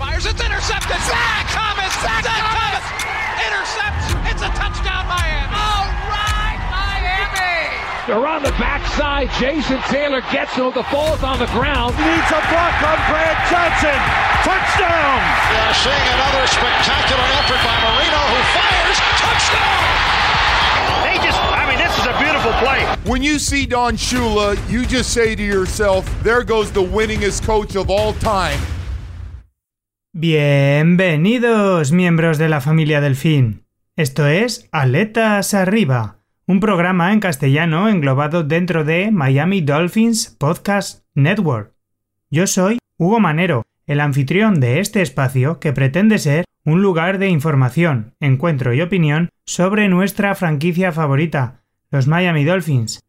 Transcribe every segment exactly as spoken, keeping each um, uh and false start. Fires, it's intercepted. Zach Thomas, Zach, Zach Thomas. Thomas intercepts. It's a touchdown, Miami. All right, Miami. They're on the backside. Jason Taylor gets him. The ball's on the ground. Needs a block on Brad Johnson. Touchdown. We're seeing another spectacular effort by Marino, who fires. Touchdown. They just, I mean, this is a beautiful play. When you see Don Shula, you just say to yourself, there goes the winningest coach of all time. Bienvenidos, miembros de la familia Delfín. Esto es Aletas Arriba, un programa en castellano englobado dentro de Miami Dolphins Podcast Network. Yo soy Hugo Manero, el anfitrión de este espacio que pretende ser un lugar de información, encuentro y opinión sobre nuestra franquicia favorita, los Miami Dolphins.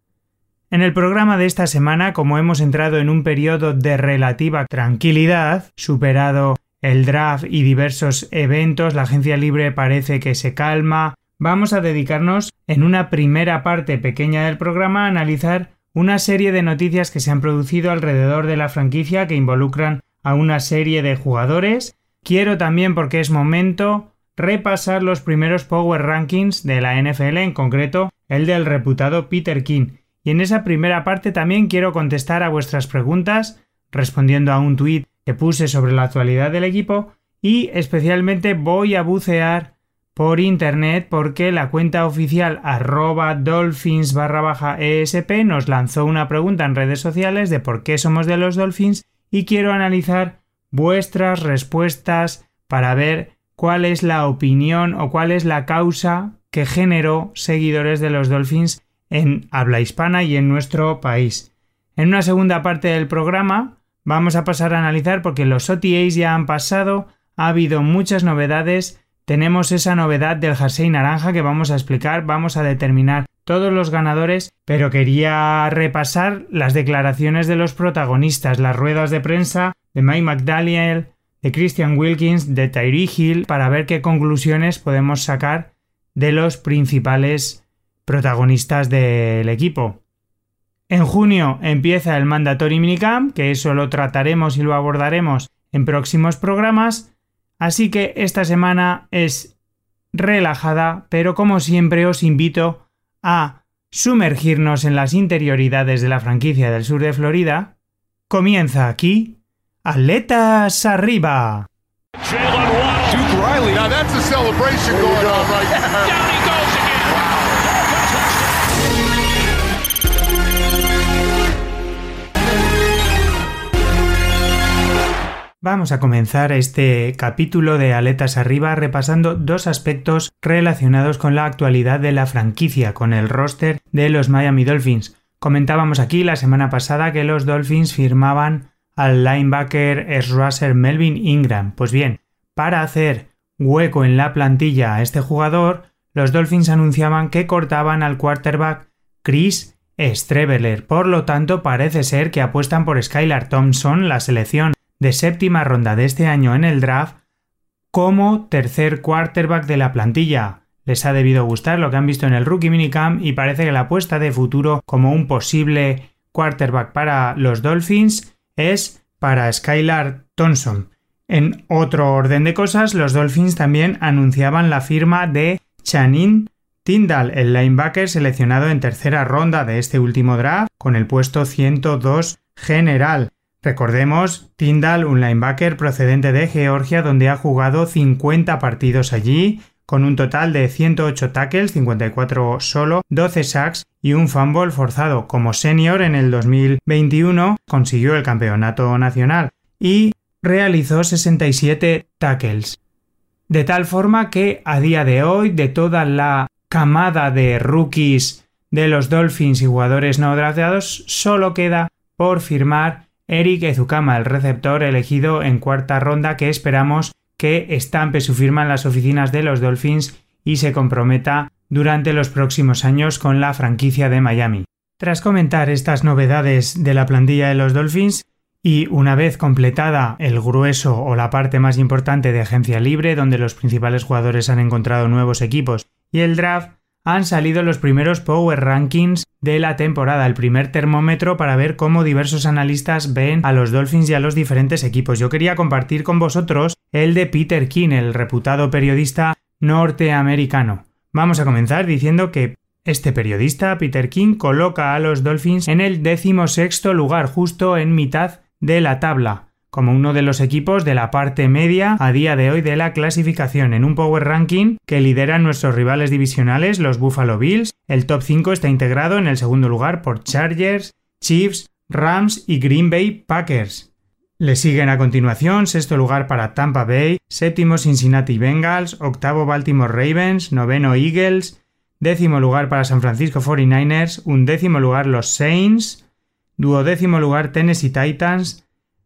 En el programa de esta semana, como hemos entrado en un periodo de relativa tranquilidad, superado el draft y diversos eventos, la agencia libre parece que se calma. Vamos a dedicarnos en una primera parte pequeña del programa a analizar una serie de noticias que se han producido alrededor de la franquicia que involucran a una serie de jugadores. Quiero también, porque es momento, repasar los primeros Power Rankings de la N F L, en concreto el del reputado Peter King. Y en esa primera parte también quiero contestar a vuestras preguntas respondiendo a un tuit que puse sobre la actualidad del equipo, y especialmente voy a bucear por internet porque la cuenta oficial arroba dolphins barra baja esp nos lanzó una pregunta en redes sociales de por qué somos de los Dolphins, y quiero analizar vuestras respuestas para ver cuál es la opinión o cuál es la causa que generó seguidores de los Dolphins en habla hispana y en nuestro país. En una segunda parte del programa vamos a pasar a analizar, porque los O T As ya han pasado, ha habido muchas novedades, tenemos esa novedad del jersey naranja que vamos a explicar, vamos a determinar todos los ganadores, pero quería repasar las declaraciones de los protagonistas, las ruedas de prensa de Mike McDaniel, de Christian Wilkins, de Tyreek Hill, para ver qué conclusiones podemos sacar de los principales protagonistas del equipo. En junio empieza el Mandatory Minicamp, que eso lo trataremos y lo abordaremos en próximos programas, así que esta semana es relajada, pero como siempre os invito a sumergirnos en las interioridades de la franquicia del sur de Florida. Comienza aquí Aletas Arriba. Vamos a comenzar este capítulo de Aletas Arriba repasando dos aspectos relacionados con la actualidad de la franquicia, con el roster de los Miami Dolphins. Comentábamos aquí la semana pasada que los Dolphins firmaban al linebacker edge rusher Melvin Ingram. Pues bien, para hacer hueco en la plantilla a este jugador, los Dolphins anunciaban que cortaban al quarterback Chris Streveler. Por lo tanto, parece ser que apuestan por Skylar Thompson, la selección de séptima ronda de este año en el draft, como tercer quarterback de la plantilla. Les ha debido gustar lo que han visto en el Rookie Minicamp y parece que la apuesta de futuro como un posible quarterback para los Dolphins es para Skylar Thompson. En otro orden de cosas, los Dolphins también anunciaban la firma de Channing Tindall, el linebacker seleccionado en tercera ronda de este último draft, con el puesto ciento dos general. Recordemos, Tindall, un linebacker procedente de Georgia, donde ha jugado cincuenta partidos allí, con un total de ciento ocho tackles, cincuenta y cuatro solo, doce sacks y un fumble forzado. Como senior en el dos mil veintiuno consiguió el campeonato nacional y realizó sesenta y siete tackles. De tal forma que a día de hoy, de toda la camada de rookies de los Dolphins y jugadores no drafteados, solo queda por firmar Erik Ezukanma, el receptor elegido en cuarta ronda, que esperamos que estampe su firma en las oficinas de los Dolphins y se comprometa durante los próximos años con la franquicia de Miami. Tras comentar estas novedades de la plantilla de los Dolphins, y una vez completada el grueso o la parte más importante de agencia libre, donde los principales jugadores han encontrado nuevos equipos, y el draft, han salido los primeros Power Rankings de la temporada, el primer termómetro para ver cómo diversos analistas ven a los Dolphins y a los diferentes equipos. Yo quería compartir con vosotros el de Peter King, el reputado periodista norteamericano. Vamos a comenzar diciendo que este periodista, Peter King, coloca a los Dolphins en el decimosexto lugar, justo en mitad de la tabla, como uno de los equipos de la parte media a día de hoy de la clasificación, en un Power Ranking que lideran nuestros rivales divisionales, los Buffalo Bills. El top cinco está integrado en el segundo lugar por Chargers, Chiefs, Rams y Green Bay Packers. Le siguen a continuación sexto lugar para Tampa Bay, séptimo Cincinnati Bengals, octavo Baltimore Ravens, noveno Eagles, décimo lugar para San Francisco cuarenta y nueve ers, undécimo lugar los Saints, duodécimo lugar Tennessee Titans.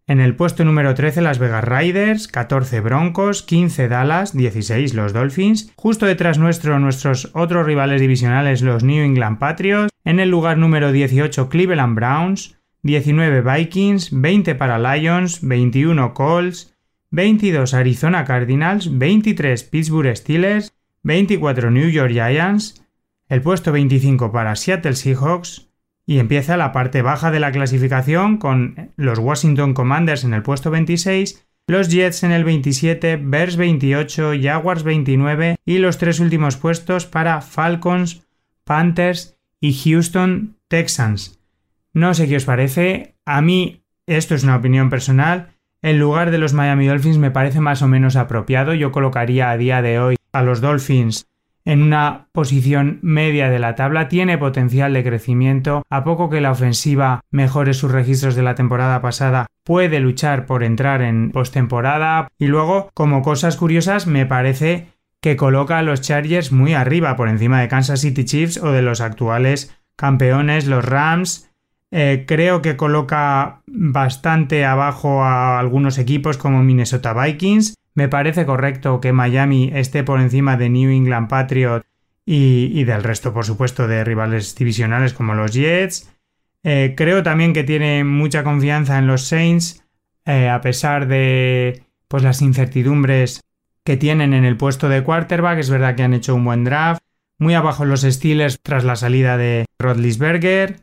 En el puesto número trece, Las Vegas Raiders, catorce Broncos, quince Dallas, dieciséis los Dolphins. Justo detrás nuestro, nuestros otros rivales divisionales, los New England Patriots. En el lugar número dieciocho, Cleveland Browns, diecinueve Vikings, veinte para Lions, veintiuno Colts, veintidós Arizona Cardinals, veintitrés Pittsburgh Steelers, veinticuatro New York Giants. El puesto veinticinco para Seattle Seahawks. Y empieza la parte baja de la clasificación con los Washington Commanders en el puesto veintiséis, los Jets en el veintisiete, Bears veintiocho, Jaguars veintinueve y los tres últimos puestos para Falcons, Panthers y Houston Texans. No sé qué os parece, a mí, esto es una opinión personal, el lugar de los Miami Dolphins me parece más o menos apropiado. Yo colocaría a día de hoy a los Dolphins en una posición media de la tabla. Tiene potencial de crecimiento. A poco que la ofensiva mejore sus registros de la temporada pasada, puede luchar por entrar en postemporada. Y luego, como cosas curiosas, me parece que coloca a los Chargers muy arriba, por encima de Kansas City Chiefs o de los actuales campeones, los Rams. Eh, creo que coloca bastante abajo a algunos equipos como Minnesota Vikings. Me parece correcto que Miami esté por encima de New England Patriots y, y del resto, por supuesto, de rivales divisionales como los Jets. Eh, creo también que tiene mucha confianza en los Saints, eh, a pesar de pues, las incertidumbres que tienen en el puesto de quarterback. Es verdad que han hecho un buen draft. Muy abajo los Steelers tras la salida de Roethlisberger.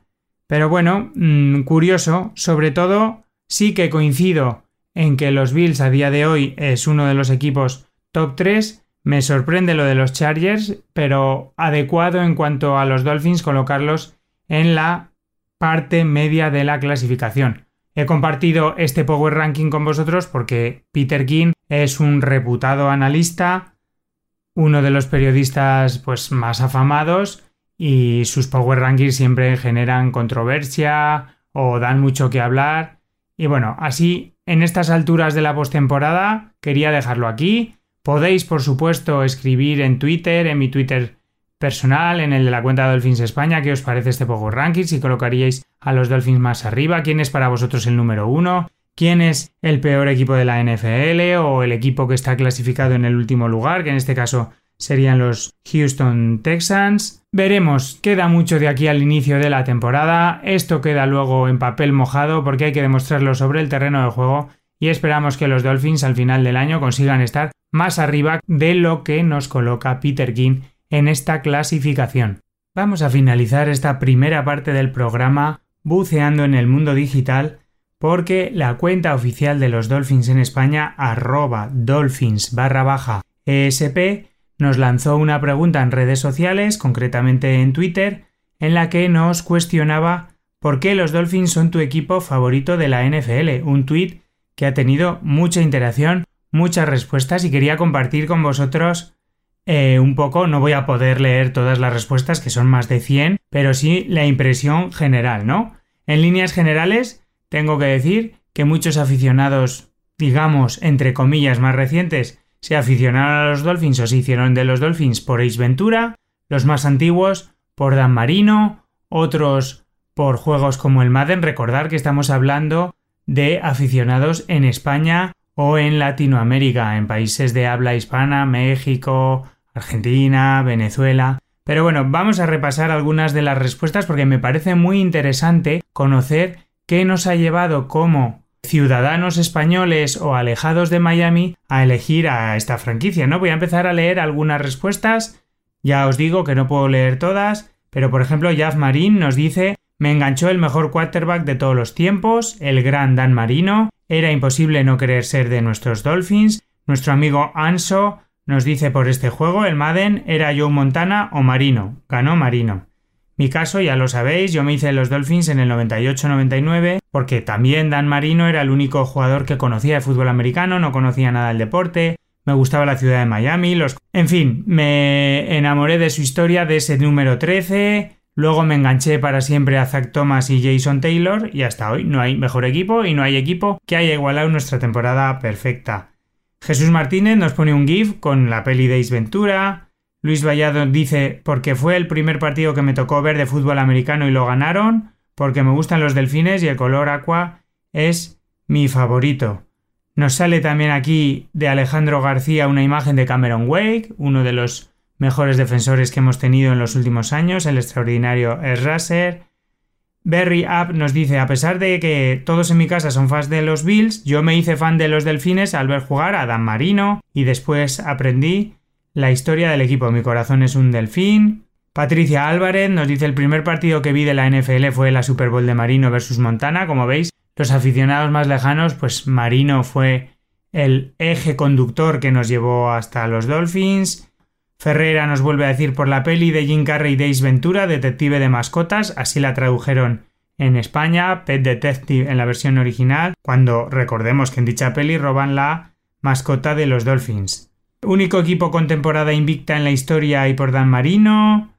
Pero bueno, mmm, curioso. Sobre todo, sí que coincido en que los Bills a día de hoy es uno de los equipos top tres. Me sorprende lo de los Chargers, pero adecuado en cuanto a los Dolphins colocarlos en la parte media de la clasificación. He compartido este Power Ranking con vosotros porque Peter King es un reputado analista, uno de los periodistas pues, más afamados, y sus Power Rankings siempre generan controversia o dan mucho que hablar. Y bueno, así, en estas alturas de la postemporada, quería dejarlo aquí. Podéis, por supuesto, escribir en Twitter, en mi Twitter personal, en el de la cuenta de Dolphins España, qué os parece este Power Ranking, si colocaríais a los Dolphins más arriba, quién es para vosotros el número uno, quién es el peor equipo de la N F L o el equipo que está clasificado en el último lugar, que en este caso serían los Houston Texans. Veremos, queda mucho de aquí al inicio de la temporada, esto queda luego en papel mojado porque hay que demostrarlo sobre el terreno de juego y esperamos que los Dolphins al final del año consigan estar más arriba de lo que nos coloca Peter King en esta clasificación. Vamos a finalizar esta primera parte del programa buceando en el mundo digital porque la cuenta oficial de los Dolphins en España, arroba Dolphins barra baja E S P, nos lanzó una pregunta en redes sociales, concretamente en Twitter, en la que nos cuestionaba ¿Por qué los Dolphins son tu equipo favorito de la N F L? Un tuit que ha tenido mucha interacción, muchas respuestas y quería compartir con vosotros eh, un poco. No voy a poder leer todas las respuestas, que son más de cien, pero sí la impresión general, ¿no? En líneas generales, tengo que decir que muchos aficionados, digamos, entre comillas, más recientes, se aficionaron a los Dolphins o se hicieron de los Dolphins por Ace Ventura, los más antiguos por Dan Marino, otros por juegos como el Madden. Recordar que estamos hablando de aficionados en España o en Latinoamérica, en países de habla hispana, México, Argentina, Venezuela. Pero bueno, vamos a repasar algunas de las respuestas porque me parece muy interesante conocer qué nos ha llevado como ciudadanos españoles o alejados de Miami a elegir a esta franquicia, ¿no? Voy a empezar a leer algunas respuestas. Ya os digo que no puedo leer todas, pero por ejemplo, Jav Marín nos dice: me enganchó el mejor quarterback de todos los tiempos, el gran Dan Marino. Era imposible no querer ser de nuestros Dolphins. Nuestro amigo Anso nos dice por este juego, el Madden, era Joe Montana o Marino. Ganó Marino. Mi caso, ya lo sabéis, yo me hice los Dolphins en el noventa y ocho noventa y nueve, porque también Dan Marino era el único jugador que conocía de fútbol americano, no conocía nada del deporte, me gustaba la ciudad de Miami, los... En fin, me enamoré de su historia, de ese número trece, luego me enganché para siempre a Zach Thomas y Jason Taylor, y hasta hoy no hay mejor equipo y no hay equipo que haya igualado nuestra temporada perfecta. Jesús Martínez nos pone un GIF con la peli de Ace Ventura. Luis Vallado dice, porque fue el primer partido que me tocó ver de fútbol americano y lo ganaron, porque me gustan los delfines y el color aqua es mi favorito. Nos sale también aquí de Alejandro García una imagen de Cameron Wake, uno de los mejores defensores que hemos tenido en los últimos años, el extraordinario Edge Rusher. Berry App nos dice, a pesar de que todos en mi casa son fans de los Bills, yo me hice fan de los delfines al ver jugar a Dan Marino y después aprendí la historia del equipo, mi corazón es un delfín. Patricia Álvarez nos dice, el primer partido que vi de la N F L fue la Super Bowl de Marino versus Montana. Como veis, los aficionados más lejanos, pues Marino fue el eje conductor que nos llevó hasta los Dolphins. Ferrera nos vuelve a decir, por la peli de Jim Carrey de Ace Ventura, Detective de mascotas, así la tradujeron en España, Pet Detective en la versión original, cuando recordemos que en dicha peli roban la mascota de los Dolphins. Único equipo con temporada invicta en la historia y por Dan Marino.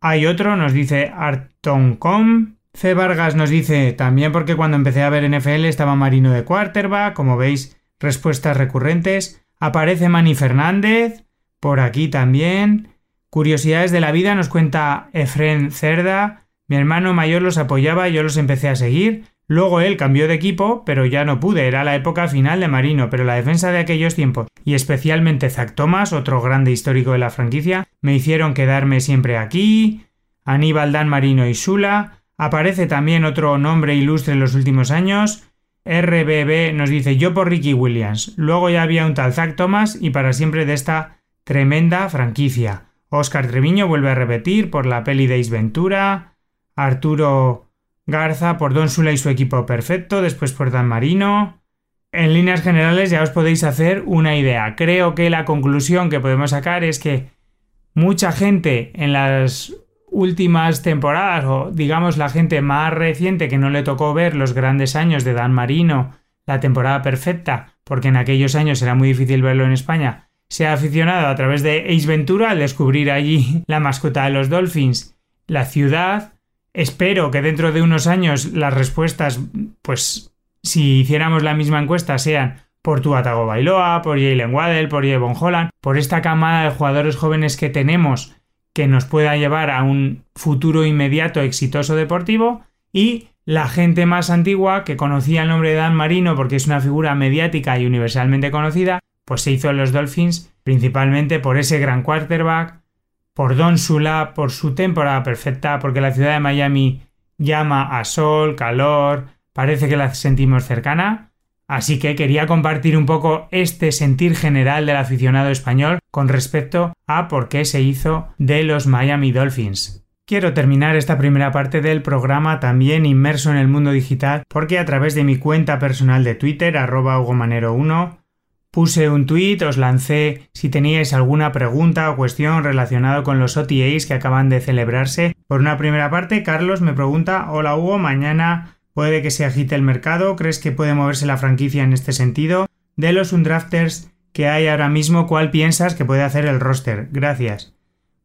Hay otro, nos dice Artoncom. C. Vargas nos dice, también porque cuando empecé a ver N F L estaba Marino de quarterback. Como veis, respuestas recurrentes. Aparece Manny Fernández, por aquí también. Curiosidades de la vida, nos cuenta Efren Cerda. Mi hermano mayor los apoyaba y yo los empecé a seguir. Luego él cambió de equipo, pero ya no pude, era la época final de Marino, pero la defensa de aquellos tiempos, y especialmente Zach Thomas, otro grande histórico de la franquicia, me hicieron quedarme siempre aquí. Aníbal, Dan Marino y Shula. Aparece también otro nombre ilustre en los últimos años. R B B nos dice, yo por Ricky Williams, luego ya había un tal Zach Thomas y para siempre de esta tremenda franquicia. Óscar Treviño vuelve a repetir por la peli de Ace Ventura. Arturo Garza por Don Shula y su equipo perfecto, después por Dan Marino. En líneas generales ya os podéis hacer una idea. Creo que la conclusión que podemos sacar es que mucha gente en las últimas temporadas, o digamos la gente más reciente que no le tocó ver los grandes años de Dan Marino, la temporada perfecta, porque en aquellos años era muy difícil verlo en España, se ha aficionado a través de Ace Ventura al descubrir allí la mascota de los Dolphins, la ciudad. Espero que dentro de unos años las respuestas, pues si hiciéramos la misma encuesta, sean por Tua Tagovailoa, por Jaylen Waddle, por Javon Holland, por esta camada de jugadores jóvenes que tenemos que nos pueda llevar a un futuro inmediato exitoso deportivo, y la gente más antigua que conocía el nombre de Dan Marino porque es una figura mediática y universalmente conocida, pues se hizo en los Dolphins principalmente por ese gran quarterback, por Don Shula, por su temporada perfecta, porque la ciudad de Miami llama a sol, calor, parece que la sentimos cercana. Así que quería compartir un poco este sentir general del aficionado español con respecto a por qué se hizo de los Miami Dolphins. Quiero terminar esta primera parte del programa también inmerso en el mundo digital, porque a través de mi cuenta personal de Twitter, arroba Hugo Manero uno, puse un tweet, os lancé si teníais alguna pregunta o cuestión relacionada con los O T As que acaban de celebrarse Por una primera parte, Carlos me pregunta: hola Hugo, mañana puede que se agite el mercado, ¿crees que puede moverse la franquicia en este sentido? De los undrafters que hay ahora mismo, ¿cuál piensas que puede hacer el roster? Gracias.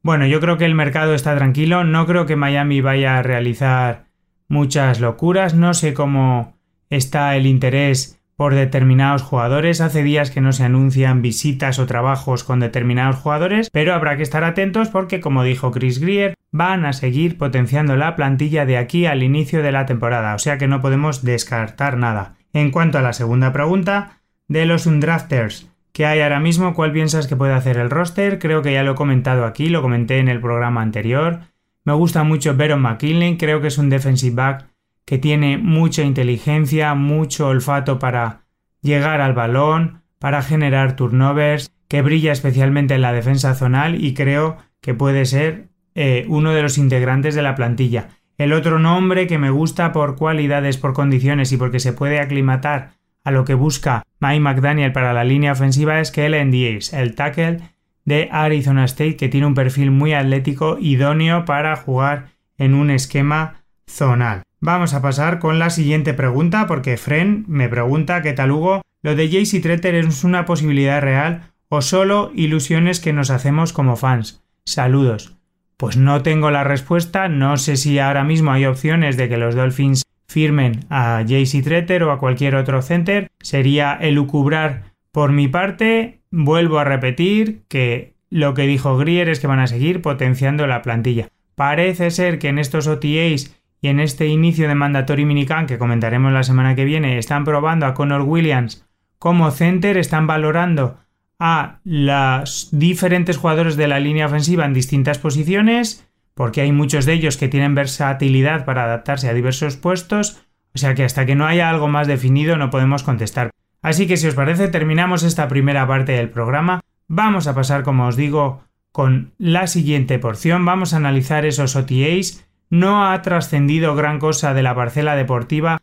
Bueno, yo creo que el mercado está tranquilo, no creo que Miami vaya a realizar muchas locuras, no sé cómo está el interés por determinados jugadores, hace días que no se anuncian visitas o trabajos con determinados jugadores, pero habrá que estar atentos porque, como dijo Chris Greer, van a seguir potenciando la plantilla de aquí al inicio de la temporada, o sea que no podemos descartar nada. En cuanto a la segunda pregunta, de los undrafters que hay ahora mismo, ¿cuál piensas que puede hacer el roster? Creo que ya lo he comentado aquí, lo comenté en el programa anterior. Me gusta mucho Veron McKinley, creo que es un defensive back que tiene mucha inteligencia, mucho olfato para llegar al balón, para generar turnovers, que brilla especialmente en la defensa zonal y creo que puede ser eh, uno de los integrantes de la plantilla. El otro nombre que me gusta por cualidades, por condiciones y porque se puede aclimatar a lo que busca Mike McDaniel para la línea ofensiva es Kellen Diaz, el tackle de Arizona State, que tiene un perfil muy atlético, idóneo para jugar en un esquema zonal. Vamos a pasar con la siguiente pregunta porque Fren me pregunta: ¿qué tal Hugo? ¿Lo de J C Tretter es una posibilidad real o solo ilusiones que nos hacemos como fans? Saludos. Pues no tengo la respuesta, no sé si ahora mismo hay opciones de que los Dolphins firmen a J C Tretter o a cualquier otro center, sería elucubrar por mi parte. Vuelvo a repetir que lo que dijo Grier es que van a seguir potenciando la plantilla. Parece ser que en estos O T As y en este inicio de mandatory minicamp que comentaremos la semana que viene, están probando a Connor Williams como center, están valorando a los diferentes jugadores de la línea ofensiva en distintas posiciones, porque hay muchos de ellos que tienen versatilidad para adaptarse a diversos puestos, o sea que hasta que no haya algo más definido no podemos contestar. Así que si os parece terminamos esta primera parte del programa, vamos a pasar, como os digo, con la siguiente porción, vamos a analizar esos O T As. No ha trascendido gran cosa de la parcela deportiva,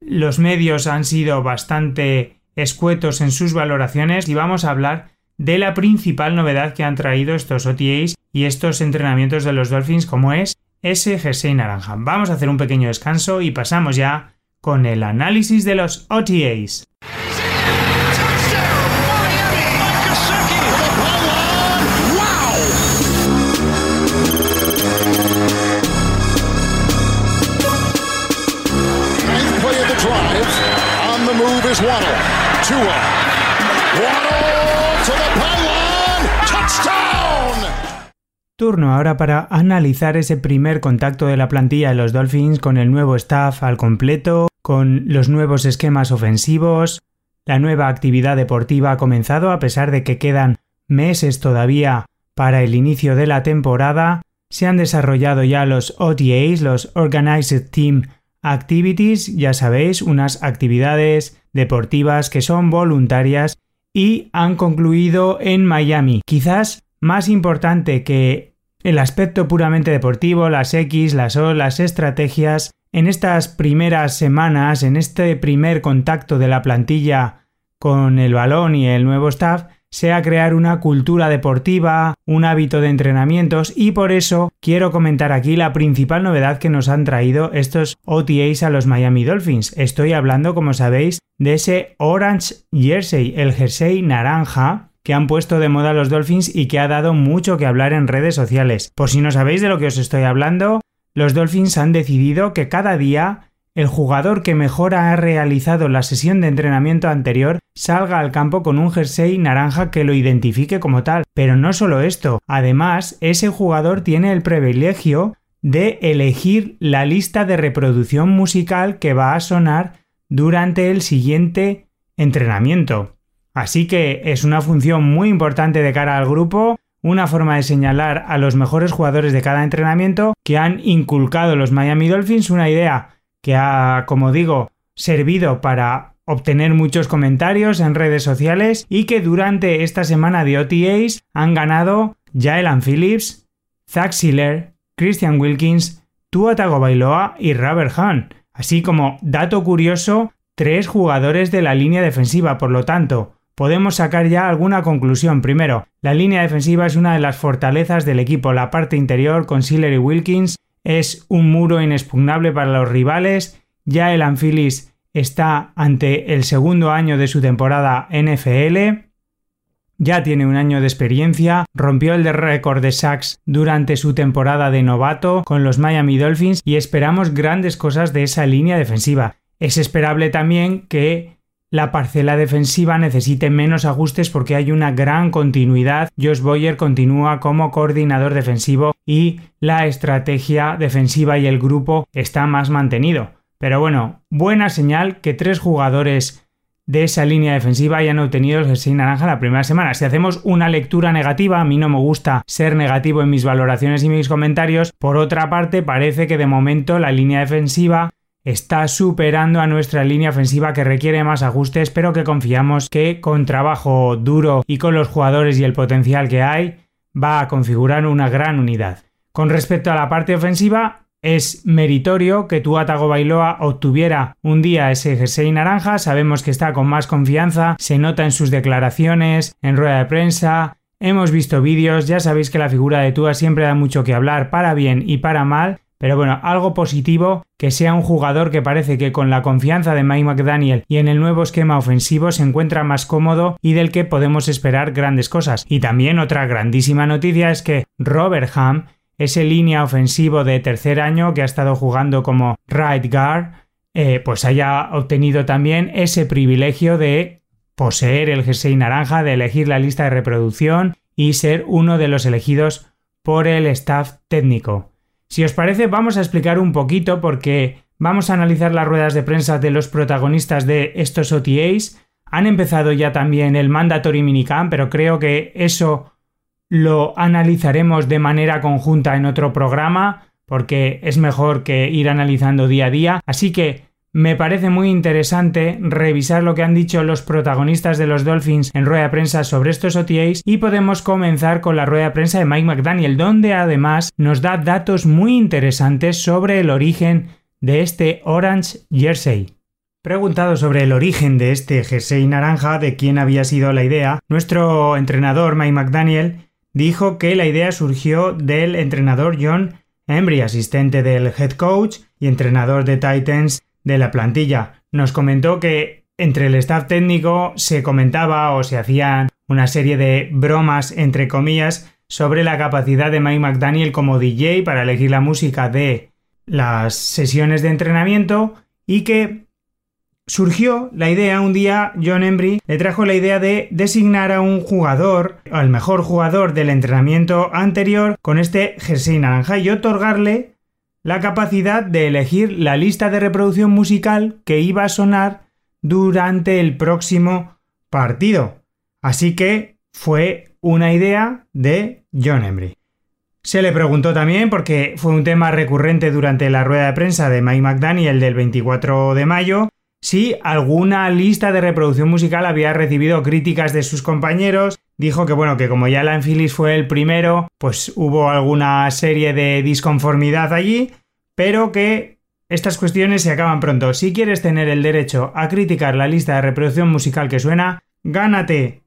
los medios han sido bastante escuetos en sus valoraciones y vamos a hablar de la principal novedad que han traído estos O T As y estos entrenamientos de los Dolphins, como es ese jersey naranja. Vamos a hacer un pequeño descanso y pasamos ya con el análisis de los O T As. Turno ahora para analizar ese primer contacto de la plantilla de los Dolphins con el nuevo staff al completo, con los nuevos esquemas ofensivos. La nueva actividad deportiva ha comenzado, a pesar de que quedan meses todavía para el inicio de la temporada. Se han desarrollado ya los O T As, los Organized Team Activities, ya sabéis, unas actividades deportivas que son voluntarias y han concluido en Miami. Quizás más importante que el aspecto puramente deportivo, las X, las O, las estrategias, en estas primeras semanas, en este primer contacto de la plantilla con el balón y el nuevo staff, sea crear una cultura deportiva, un hábito de entrenamientos, y por eso quiero comentar aquí la principal novedad que nos han traído estos O T As a los Miami Dolphins. Estoy hablando, como sabéis, de ese Orange Jersey, el jersey naranja, que han puesto de moda los Dolphins y que ha dado mucho que hablar en redes sociales. Por si no sabéis de lo que os estoy hablando, los Dolphins han decidido que cada día el jugador que mejor ha realizado la sesión de entrenamiento anterior salga al campo con un jersey naranja que lo identifique como tal. Pero no solo esto, además ese jugador tiene el privilegio de elegir la lista de reproducción musical que va a sonar durante el siguiente entrenamiento. Así que es una función muy importante de cara al grupo, una forma de señalar a los mejores jugadores de cada entrenamiento que han inculcado los Miami Dolphins, una idea que ha, como digo, servido para obtener muchos comentarios en redes sociales y que durante esta semana de O T As han ganado Jalen Phillips, Zach Sieler, Christian Wilkins, Tua Tagovailoa y Robert Hunt. Así como, dato curioso, tres jugadores de la línea defensiva, por lo tanto, podemos sacar ya alguna conclusión. Primero, la línea defensiva es una de las fortalezas del equipo, la parte interior con Sieler y Wilkins es un muro inexpugnable para los rivales. Ya el Anfilis está ante el segundo año de su temporada N F L. Ya tiene un año de experiencia, rompió el récord de sacks durante su temporada de novato con los Miami Dolphins y esperamos grandes cosas de esa línea defensiva. Es esperable también que la parcela defensiva necesite menos ajustes porque hay una gran continuidad. Josh Boyer continúa como coordinador defensivo y la estrategia defensiva y el grupo está más mantenido. Pero bueno, buena señal que tres jugadores de esa línea defensiva hayan obtenido el jersey naranja la primera semana. Si hacemos una lectura negativa, a mí no me gusta ser negativo en mis valoraciones y mis comentarios, por otra parte parece que de momento la línea defensiva está superando a nuestra línea ofensiva que requiere más ajustes, pero que confiamos que con trabajo duro y con los jugadores y el potencial que hay, va a configurar una gran unidad. Con respecto a la parte ofensiva, es meritorio que Tua Tagovailoa obtuviera un día ese jersey naranja. Sabemos que está con más confianza, se nota en sus declaraciones, en rueda de prensa, hemos visto vídeos, ya sabéis que la figura de Tua siempre da mucho que hablar para bien y para mal, pero bueno, algo positivo que sea un jugador que parece que con la confianza de Mike McDaniel y en el nuevo esquema ofensivo se encuentra más cómodo y del que podemos esperar grandes cosas. Y también otra grandísima noticia es que Robert Hamm, ese línea ofensivo de tercer año que ha estado jugando como right guard, eh, pues haya obtenido también ese privilegio de poseer el jersey naranja, de elegir la lista de reproducción y ser uno de los elegidos por el staff técnico. Si os parece, vamos a explicar un poquito porque vamos a analizar las ruedas de prensa de los protagonistas de estos O T As. Han empezado ya también el mandatory minicamp, pero creo que eso lo analizaremos de manera conjunta en otro programa porque es mejor que ir analizando día a día. Así que me parece muy interesante revisar lo que han dicho los protagonistas de los Dolphins en rueda de prensa sobre estos O T As y podemos comenzar con la rueda de prensa de Mike McDaniel, donde además nos da datos muy interesantes sobre el origen de este Orange Jersey. Preguntado sobre el origen de este jersey naranja, de quién había sido la idea, nuestro entrenador Mike McDaniel dijo que la idea surgió del entrenador John Embry, asistente del head coach y entrenador de Titans de la plantilla. Nos comentó que entre el staff técnico se comentaba o se hacían una serie de bromas, entre comillas, sobre la capacidad de Mike McDaniel como D J para elegir la música de las sesiones de entrenamiento y que surgió la idea, un día John Embry le trajo la idea de designar a un jugador, al mejor jugador del entrenamiento anterior, con este jersey naranja y otorgarle la capacidad de elegir la lista de reproducción musical que iba a sonar durante el próximo partido. Así que fue una idea de John Embry. Se le preguntó también, porque fue un tema recurrente durante la rueda de prensa de Mike McDaniel del veinticuatro de mayo, si alguna lista de reproducción musical había recibido críticas de sus compañeros. Dijo que bueno, que como ya el Anfilis fue el primero, pues hubo alguna serie de disconformidad allí, pero que estas cuestiones se acaban pronto. Si quieres tener el derecho a criticar la lista de reproducción musical que suena, gánate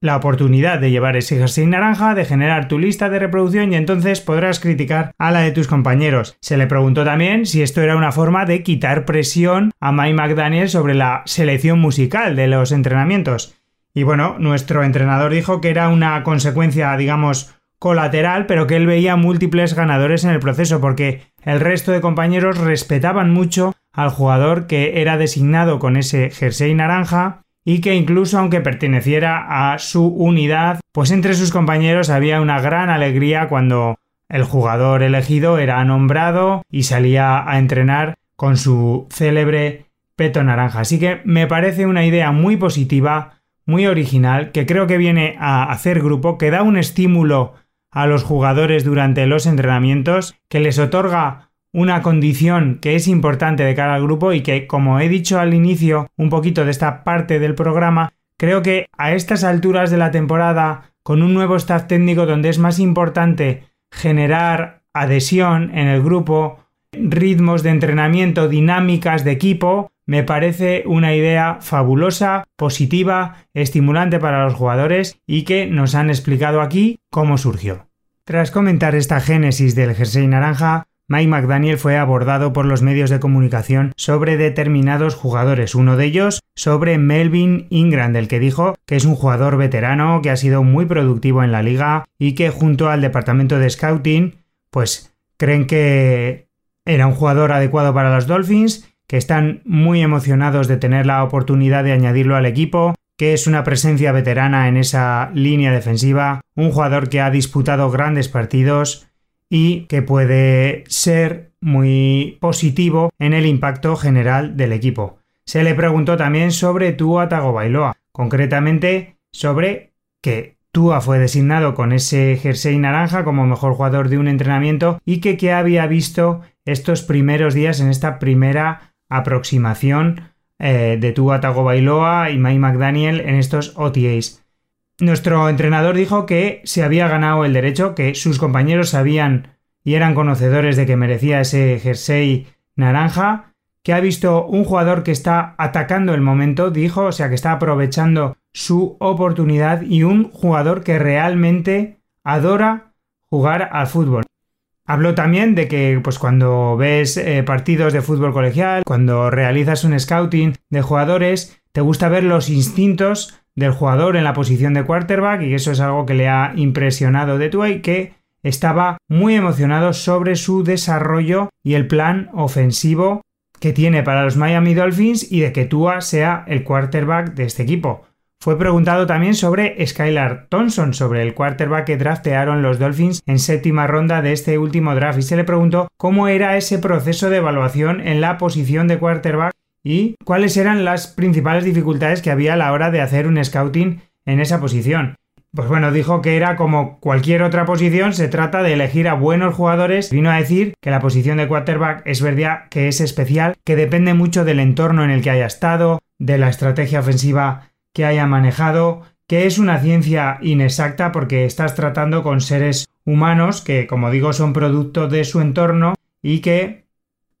la oportunidad de llevar ese jersey naranja, de generar tu lista de reproducción y entonces podrás criticar a la de tus compañeros. Se le preguntó también si esto era una forma de quitar presión a Mike McDaniel sobre la selección musical de los entrenamientos. Y bueno, nuestro entrenador dijo que era una consecuencia, digamos, colateral, pero que él veía múltiples ganadores en el proceso porque el resto de compañeros respetaban mucho al jugador que era designado con ese jersey naranja, y que incluso aunque perteneciera a su unidad, pues entre sus compañeros había una gran alegría cuando el jugador elegido era nombrado y salía a entrenar con su célebre peto naranja. Así que me parece una idea muy positiva, muy original, que creo que viene a hacer grupo, que da un estímulo a los jugadores durante los entrenamientos, que les otorga una condición que es importante de cara al grupo y que, como he dicho al inicio un poquito de esta parte del programa, creo que a estas alturas de la temporada, con un nuevo staff técnico donde es más importante generar adhesión en el grupo, ritmos de entrenamiento, dinámicas de equipo, me parece una idea fabulosa, positiva, estimulante para los jugadores y que nos han explicado aquí cómo surgió. Tras comentar esta génesis del jersey naranja, Mike McDaniel fue abordado por los medios de comunicación sobre determinados jugadores, uno de ellos sobre Melvin Ingram, del que dijo que es un jugador veterano, que ha sido muy productivo en la liga y que junto al departamento de scouting, pues creen que era un jugador adecuado para los Dolphins, que están muy emocionados de tener la oportunidad de añadirlo al equipo, que es una presencia veterana en esa línea defensiva, un jugador que ha disputado grandes partidos y que puede ser muy positivo en el impacto general del equipo. Se le preguntó también sobre Tua Tagovailoa, concretamente sobre que Tua fue designado con ese jersey naranja como mejor jugador de un entrenamiento y que qué había visto estos primeros días en esta primera aproximación eh, de Tua Tagovailoa y Mike McDaniel en estos O T As. Nuestro entrenador dijo que se había ganado el derecho, que sus compañeros sabían y eran conocedores de que merecía ese jersey naranja, que ha visto un jugador que está atacando el momento, dijo, o sea, que está aprovechando su oportunidad y un jugador que realmente adora jugar al fútbol. Habló también de que pues, cuando ves eh, partidos de fútbol colegial, cuando realizas un scouting de jugadores, te gusta ver los instintos del jugador en la posición de quarterback y eso es algo que le ha impresionado de Tua y que estaba muy emocionado sobre su desarrollo y el plan ofensivo que tiene para los Miami Dolphins y de que Tua sea el quarterback de este equipo. Fue preguntado también sobre Skylar Thompson, sobre el quarterback que draftearon los Dolphins en séptima ronda de este último draft y se le preguntó cómo era ese proceso de evaluación en la posición de quarterback y cuáles eran las principales dificultades que había a la hora de hacer un scouting en esa posición. Pues bueno, dijo que era como cualquier otra posición, se trata de elegir a buenos jugadores. Vino a decir que la posición de quarterback es verdad que es especial, que depende mucho del entorno en el que haya estado, de la estrategia ofensiva que haya manejado, que es una ciencia inexacta porque estás tratando con seres humanos que, como digo, son producto de su entorno y que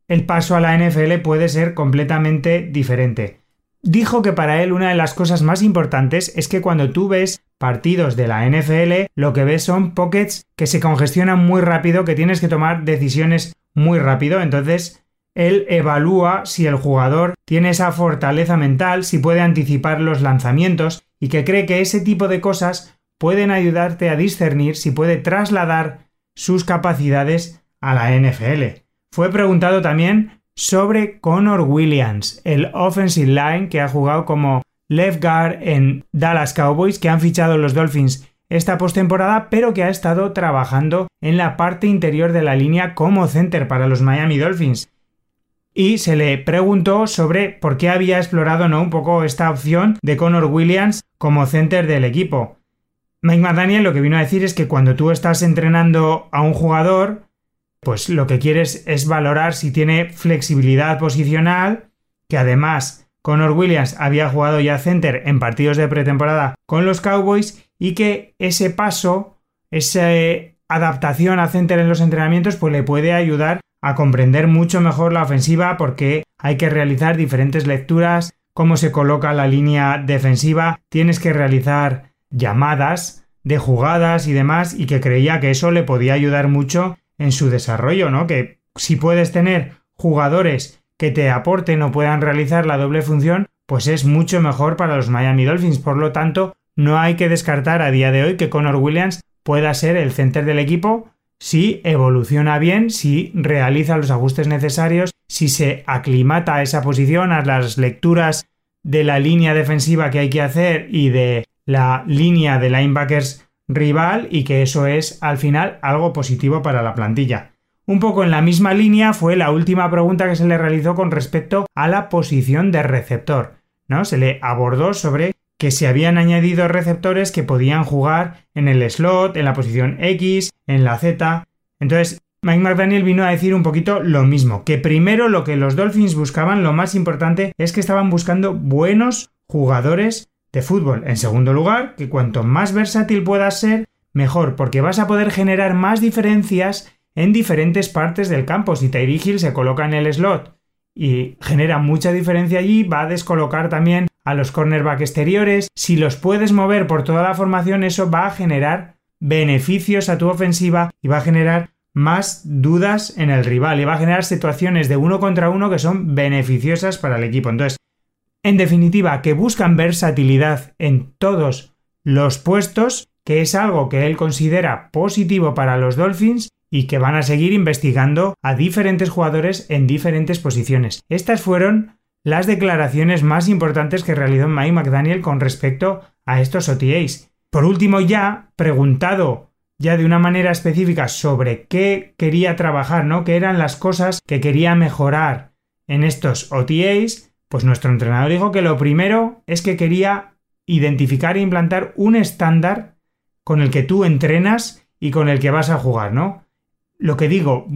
el paso a la N F L puede ser completamente diferente. Dijo que para él una de las cosas más importantes es que cuando tú ves partidos de la N F L, lo que ves son pockets que se congestionan muy rápido, que tienes que tomar decisiones muy rápido. Entonces, él evalúa si el jugador tiene esa fortaleza mental, si puede anticipar los lanzamientos y que cree que ese tipo de cosas pueden ayudarte a discernir si puede trasladar sus capacidades a la N F L. Fue preguntado también sobre Connor Williams, el offensive line que ha jugado como left guard en Dallas Cowboys, que han fichado los Dolphins esta postemporada, pero que ha estado trabajando en la parte interior de la línea como center para los Miami Dolphins. Y se le preguntó sobre por qué había explorado ¿no? un poco esta opción de Connor Williams como center del equipo. Mike McDaniel lo que vino a decir es que cuando tú estás entrenando a un jugador, pues lo que quieres es valorar si tiene flexibilidad posicional, que además Connor Williams había jugado ya center en partidos de pretemporada con los Cowboys y que ese paso, esa adaptación a center en los entrenamientos, pues le puede ayudar a comprender mucho mejor la ofensiva porque hay que realizar diferentes lecturas, cómo se coloca la línea defensiva, tienes que realizar llamadas de jugadas y demás y que creía que eso le podía ayudar mucho en su desarrollo, ¿no? Que si puedes tener jugadores que te aporten o puedan realizar la doble función, pues es mucho mejor para los Miami Dolphins. Por lo tanto, no hay que descartar a día de hoy que Connor Williams pueda ser el center del equipo si evoluciona bien, si realiza los ajustes necesarios, si se aclimata a esa posición, a las lecturas de la línea defensiva que hay que hacer y de la línea de linebackers rival y que eso es al final algo positivo para la plantilla. Un poco en la misma línea fue la última pregunta que se le realizó con respecto a la posición de receptor, ¿no? Se le abordó sobre que se habían añadido receptores que podían jugar en el slot, en la posición X, en la Z. Entonces Mike McDaniel vino a decir un poquito lo mismo, que primero lo que los Dolphins buscaban, lo más importante es que estaban buscando buenos jugadores de fútbol. En segundo lugar, que cuanto más versátil puedas ser, mejor, porque vas a poder generar más diferencias en diferentes partes del campo. Si Tyreek Hill se coloca en el slot y genera mucha diferencia allí, va a descolocar también a los cornerback exteriores. Si los puedes mover por toda la formación, eso va a generar beneficios a tu ofensiva y va a generar más dudas en el rival y va a generar situaciones de uno contra uno que son beneficiosas para el equipo. Entonces, en definitiva, que buscan versatilidad en todos los puestos, que es algo que él considera positivo para los Dolphins y que van a seguir investigando a diferentes jugadores en diferentes posiciones. Estas fueron las declaraciones más importantes que realizó Mike McDaniel con respecto a estos O T As. Por último, ya preguntado ya de una manera específica sobre qué quería trabajar, ¿no? Qué eran las cosas que quería mejorar en estos O T As, pues nuestro entrenador dijo que lo primero es que quería identificar e implantar un estándar con el que tú entrenas y con el que vas a jugar, ¿no? Lo que digo,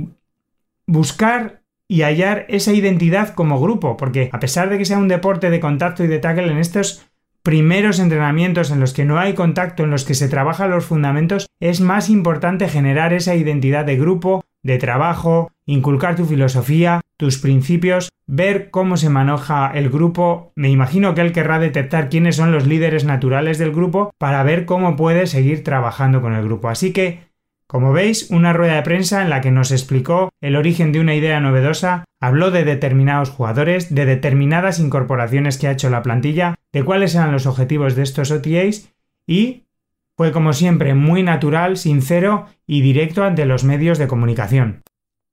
buscar y hallar esa identidad como grupo, porque a pesar de que sea un deporte de contacto y de tackle, en estos primeros entrenamientos en los que no hay contacto, en los que se trabajan los fundamentos, es más importante generar esa identidad de grupo, de trabajo, inculcar tu filosofía, tus principios, ver cómo se maneja el grupo. Me imagino que él querrá detectar quiénes son los líderes naturales del grupo para ver cómo puede seguir trabajando con el grupo. Así que, como veis, una rueda de prensa en la que nos explicó el origen de una idea novedosa, habló de determinados jugadores, de determinadas incorporaciones que ha hecho la plantilla, de cuáles eran los objetivos de estos O T As y fue, como siempre, muy natural, sincero y directo ante los medios de comunicación.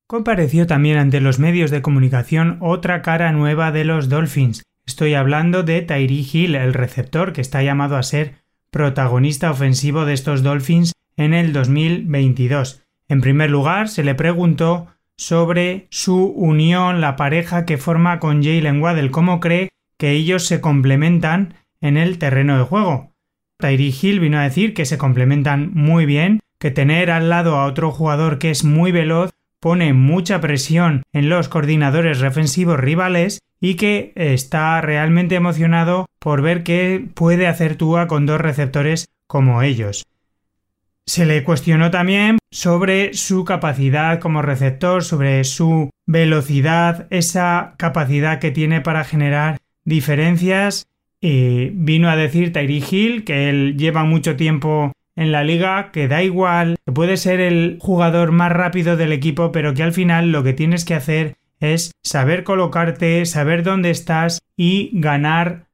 Compareció también ante los medios de comunicación otra cara nueva de los Dolphins. Estoy hablando de Tyreek Hill, el receptor que está llamado a ser protagonista ofensivo de estos Dolphins en el dos mil veintidós. En primer lugar, se le preguntó sobre su unión, la pareja que forma con Jaylen Waddle, cómo cree que ellos se complementan en el terreno de juego. Tyreek Hill vino a decir que se complementan muy bien, que tener al lado a otro jugador que es muy veloz pone mucha presión en los coordinadores defensivos rivales y que está realmente emocionado por ver qué puede hacer Tua con dos receptores como ellos. Se le cuestionó también sobre su capacidad como receptor, sobre su velocidad, esa capacidad que tiene para generar diferencias. Eh, vino a decir Tyreek Hill que él lleva mucho tiempo en la liga, que da igual, que puede ser el jugador más rápido del equipo, pero que al final lo que tienes que hacer es saber colocarte, saber dónde estás y ganar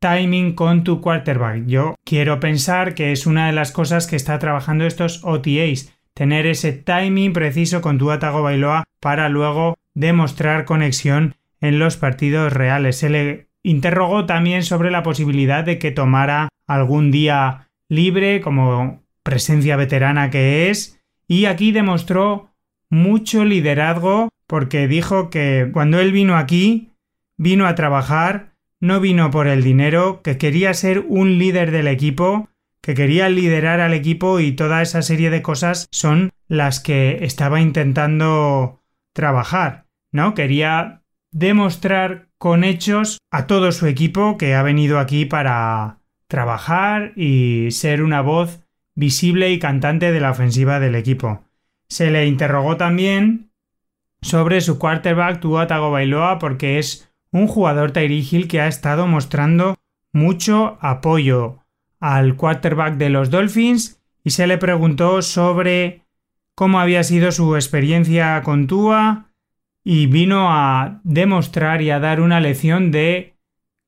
timing con tu quarterback. Yo quiero pensar que es una de las cosas que está trabajando estos O T As, tener ese timing preciso con Tua Tagovailoa para luego demostrar conexión en los partidos reales. Se le interrogó también sobre la posibilidad de que tomara algún día libre como presencia veterana que es, y aquí demostró mucho liderazgo porque dijo que cuando él vino aquí, vino a trabajar. No vino por el dinero, que quería ser un líder del equipo, que quería liderar al equipo y toda esa serie de cosas son las que estaba intentando trabajar, ¿no? Quería demostrar con hechos a todo su equipo que ha venido aquí para trabajar y ser una voz visible y cantante de la ofensiva del equipo. Se le interrogó también sobre su quarterback Tua Tagovailoa porque es un jugador, Tyreek Hill, que ha estado mostrando mucho apoyo al quarterback de los Dolphins y se le preguntó sobre cómo había sido su experiencia con Tua y vino a demostrar y a dar una lección de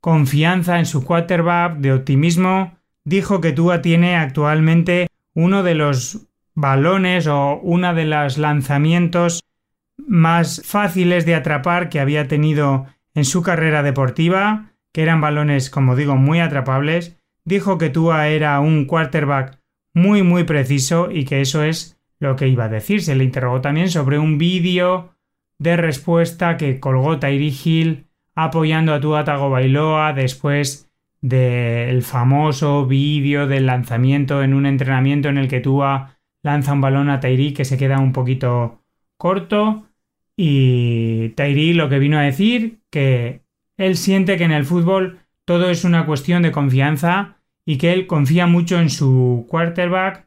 confianza en su quarterback, de optimismo. Dijo que Tua tiene actualmente uno de los balones o uno de los lanzamientos más fáciles de atrapar que había tenido en su carrera deportiva, que eran balones, como digo, muy atrapables. Dijo que Tua era un quarterback muy muy preciso y que eso es lo que iba a decir. Se le interrogó también sobre un vídeo de respuesta que colgó Tyreek Hill apoyando a Tua Tagovailoa después del famoso vídeo del lanzamiento en un entrenamiento en el que Tua lanza un balón a Tyreek que se queda un poquito corto. Y Tyreek lo que vino a decir, que él siente que en el fútbol todo es una cuestión de confianza y que él confía mucho en su quarterback,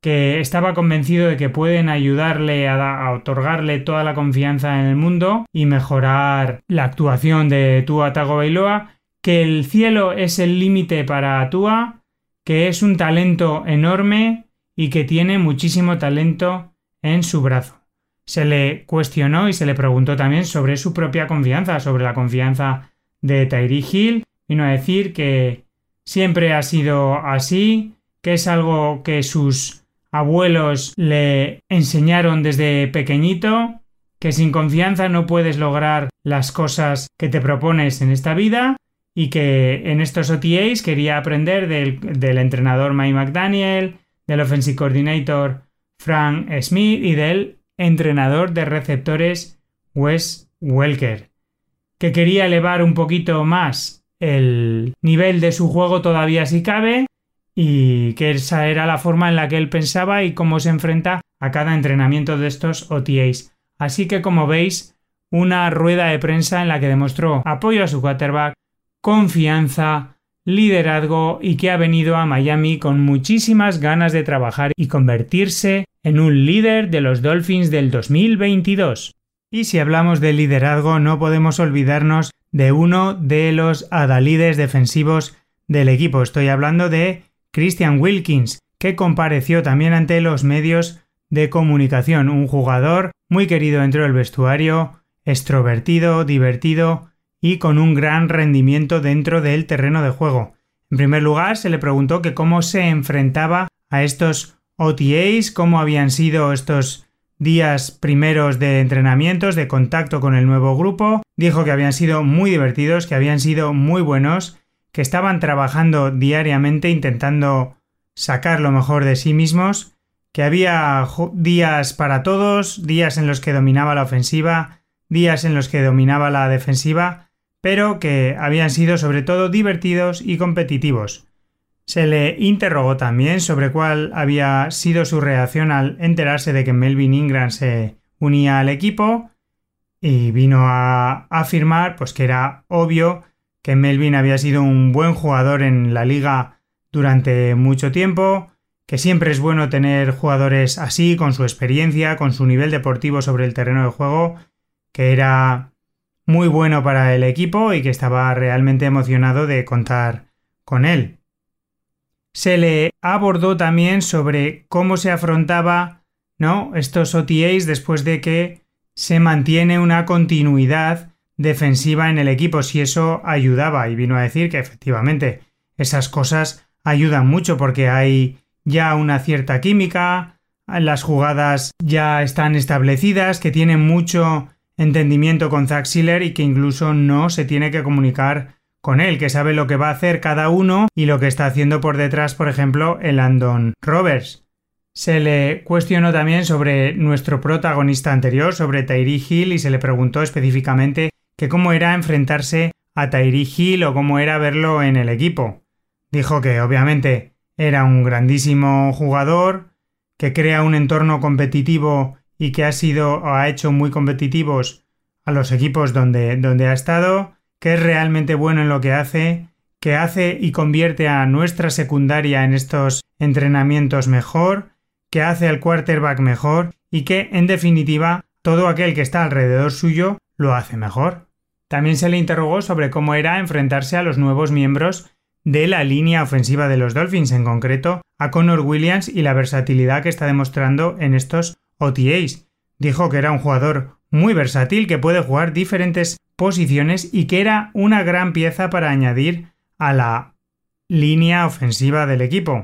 que estaba convencido de que pueden ayudarle a, da- a otorgarle toda la confianza en el mundo y mejorar la actuación de Tua Tagovailoa, que el cielo es el límite para Tua, que es un talento enorme y que tiene muchísimo talento en su brazo. Se le cuestionó y se le preguntó también sobre su propia confianza, sobre la confianza de Tyreek Hill. Vino a decir que siempre ha sido así, que es algo que sus abuelos le enseñaron desde pequeñito, que sin confianza no puedes lograr las cosas que te propones en esta vida y que en estos O T As quería aprender del, del entrenador Mike McDaniel, del offensive coordinator Frank Smith y del entrenador de receptores Wes Welker, que quería elevar un poquito más el nivel de su juego todavía si cabe, y que esa era la forma en la que él pensaba y cómo se enfrenta a cada entrenamiento de estos O T As. Así que, como veis, una rueda de prensa en la que demostró apoyo a su quarterback, confianza, liderazgo y que ha venido a Miami con muchísimas ganas de trabajar y convertirse en un líder de los Dolphins del dos mil veintidós. Y si hablamos de liderazgo, no podemos olvidarnos de uno de los adalides defensivos del equipo. Estoy hablando de Christian Wilkins, que compareció también ante los medios de comunicación. Un jugador muy querido dentro del vestuario, extrovertido, divertido y con un gran rendimiento dentro del terreno de juego. En primer lugar, se le preguntó que cómo se enfrentaba a estos O T As, cómo habían sido estos días primeros de entrenamientos, de contacto con el nuevo grupo. Dijo que habían sido muy divertidos, que habían sido muy buenos, que estaban trabajando diariamente intentando sacar lo mejor de sí mismos, que había días para todos, días en los que dominaba la ofensiva, días en los que dominaba la defensiva, pero que habían sido sobre todo divertidos y competitivos. Se le interrogó también sobre cuál había sido su reacción al enterarse de que Melvin Ingram se unía al equipo, y vino a afirmar pues que era obvio que Melvin había sido un buen jugador en la liga durante mucho tiempo, que siempre es bueno tener jugadores así, con su experiencia, con su nivel deportivo sobre el terreno de juego, que era muy bueno para el equipo y que estaba realmente emocionado de contar con él. Se le abordó también sobre cómo se afrontaba, ¿no?, estos O T As después de que se mantiene una continuidad defensiva en el equipo, si eso ayudaba, y vino a decir que efectivamente esas cosas ayudan mucho porque hay ya una cierta química, las jugadas ya están establecidas, que tienen mucho entendimiento con Zach Sieler y que incluso no se tiene que comunicar con él, que sabe lo que va a hacer cada uno y lo que está haciendo por detrás, por ejemplo, el Landon Roberts. Se le cuestionó también sobre nuestro protagonista anterior, sobre Tyreek Hill, y se le preguntó específicamente que cómo era enfrentarse a Tyreek Hill o cómo era verlo en el equipo. Dijo que obviamente era un grandísimo jugador, que crea un entorno competitivo y que ha sido ha hecho muy competitivos a los equipos donde, donde ha estado, que es realmente bueno en lo que hace, que hace y convierte a nuestra secundaria en estos entrenamientos mejor, que hace al quarterback mejor y que, en definitiva, todo aquel que está alrededor suyo lo hace mejor. También se le interrogó sobre cómo era enfrentarse a los nuevos miembros de la línea ofensiva de los Dolphins, en concreto a Connor Williams, y la versatilidad que está demostrando en estos O T As. Dijo que era un jugador muy versátil, que puede jugar diferentes posiciones y que era una gran pieza para añadir a la línea ofensiva del equipo.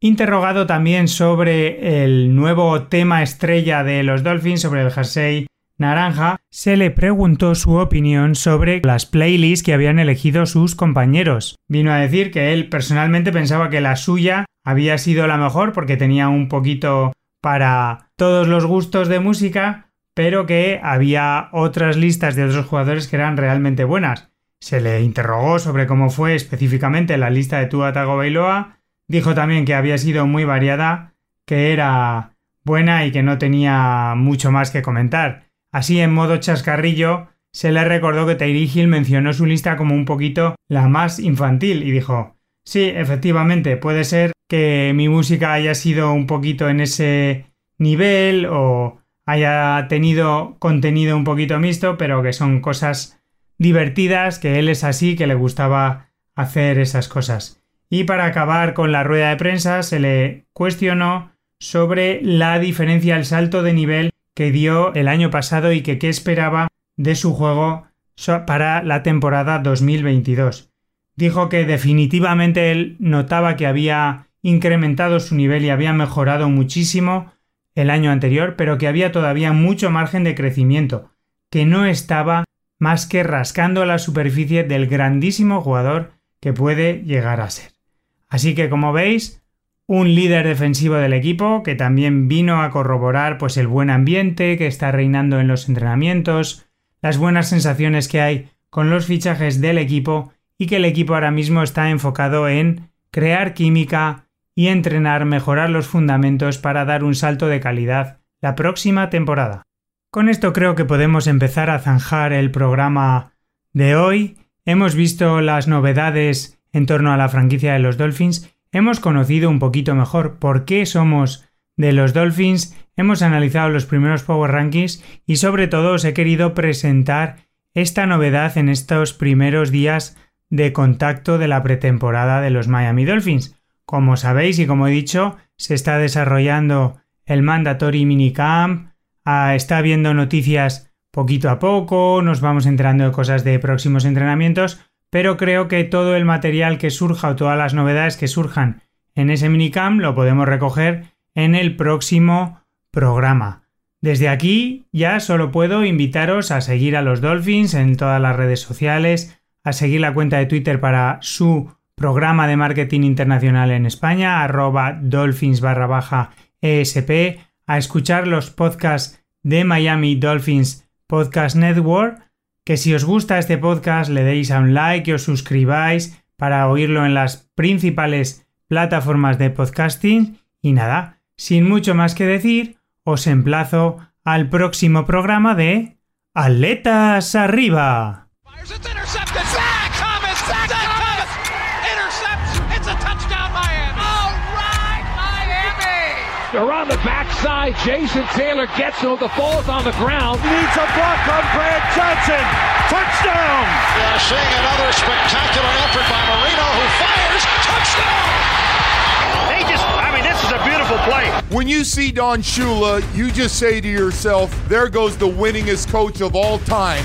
Interrogado también sobre el nuevo tema estrella de los Dolphins, sobre el jersey naranja, se le preguntó su opinión sobre las playlists que habían elegido sus compañeros. Vino a decir que él personalmente pensaba que la suya había sido la mejor porque tenía un poquito para todos los gustos de música, pero que había otras listas de otros jugadores que eran realmente buenas. Se le interrogó sobre cómo fue específicamente la lista de Tua Tagovailoa. Dijo también que había sido muy variada, que era buena y que no tenía mucho más que comentar. Así, en modo chascarrillo, se le recordó que Tyreek Hill mencionó su lista como un poquito la más infantil y dijo: sí, efectivamente, puede ser que mi música haya sido un poquito en ese nivel o haya tenido contenido un poquito mixto, pero que son cosas divertidas, que él es así, que le gustaba hacer esas cosas. Y para acabar con la rueda de prensa, se le cuestionó sobre la diferencia, el salto de nivel que dio el año pasado y que qué esperaba de su juego para la temporada dos mil veintidós. Dijo que definitivamente él notaba que había incrementado su nivel y había mejorado muchísimo el año anterior, pero que había todavía mucho margen de crecimiento, que no estaba más que rascando la superficie del grandísimo jugador que puede llegar a ser. Así que, como veis, un líder defensivo del equipo que también vino a corroborar pues el buen ambiente que está reinando en los entrenamientos, las buenas sensaciones que hay con los fichajes del equipo y que el equipo ahora mismo está enfocado en crear química y entrenar, mejorar los fundamentos para dar un salto de calidad la próxima temporada. Con esto creo que podemos empezar a zanjar el programa de hoy. Hemos visto las novedades en torno a la franquicia de los Dolphins, hemos conocido un poquito mejor por qué somos de los Dolphins, hemos analizado los primeros Power Rankings y sobre todo os he querido presentar esta novedad en estos primeros días de contacto de la pretemporada de los Miami Dolphins. Como sabéis y como he dicho, se está desarrollando el Mandatory Minicamp, ah, está habiendo noticias poquito a poco, nos vamos enterando de cosas de próximos entrenamientos, pero creo que todo el material que surja o todas las novedades que surjan en ese minicamp lo podemos recoger en el próximo programa. Desde aquí ya solo puedo invitaros a seguir a los Dolphins en todas las redes sociales, a seguir la cuenta de Twitter para su programa de marketing internacional en España, arroba dolphins barra baja esp, a escuchar los podcasts de Miami Dolphins Podcast Network, que si os gusta este podcast le deis a un like y os suscribáis para oírlo en las principales plataformas de podcasting. Y nada, sin mucho más que decir, os emplazo al próximo programa de Aletas Arriba. They're on the backside. Jason Taylor gets him. The ball's on the ground. Needs a block on Brad Johnson. Touchdown. Yeah, seeing another spectacular effort by Marino, who fires. Touchdown. They just, I mean, this is a beautiful play. When you see Don Shula, you just say to yourself, there goes the winningest coach of all time.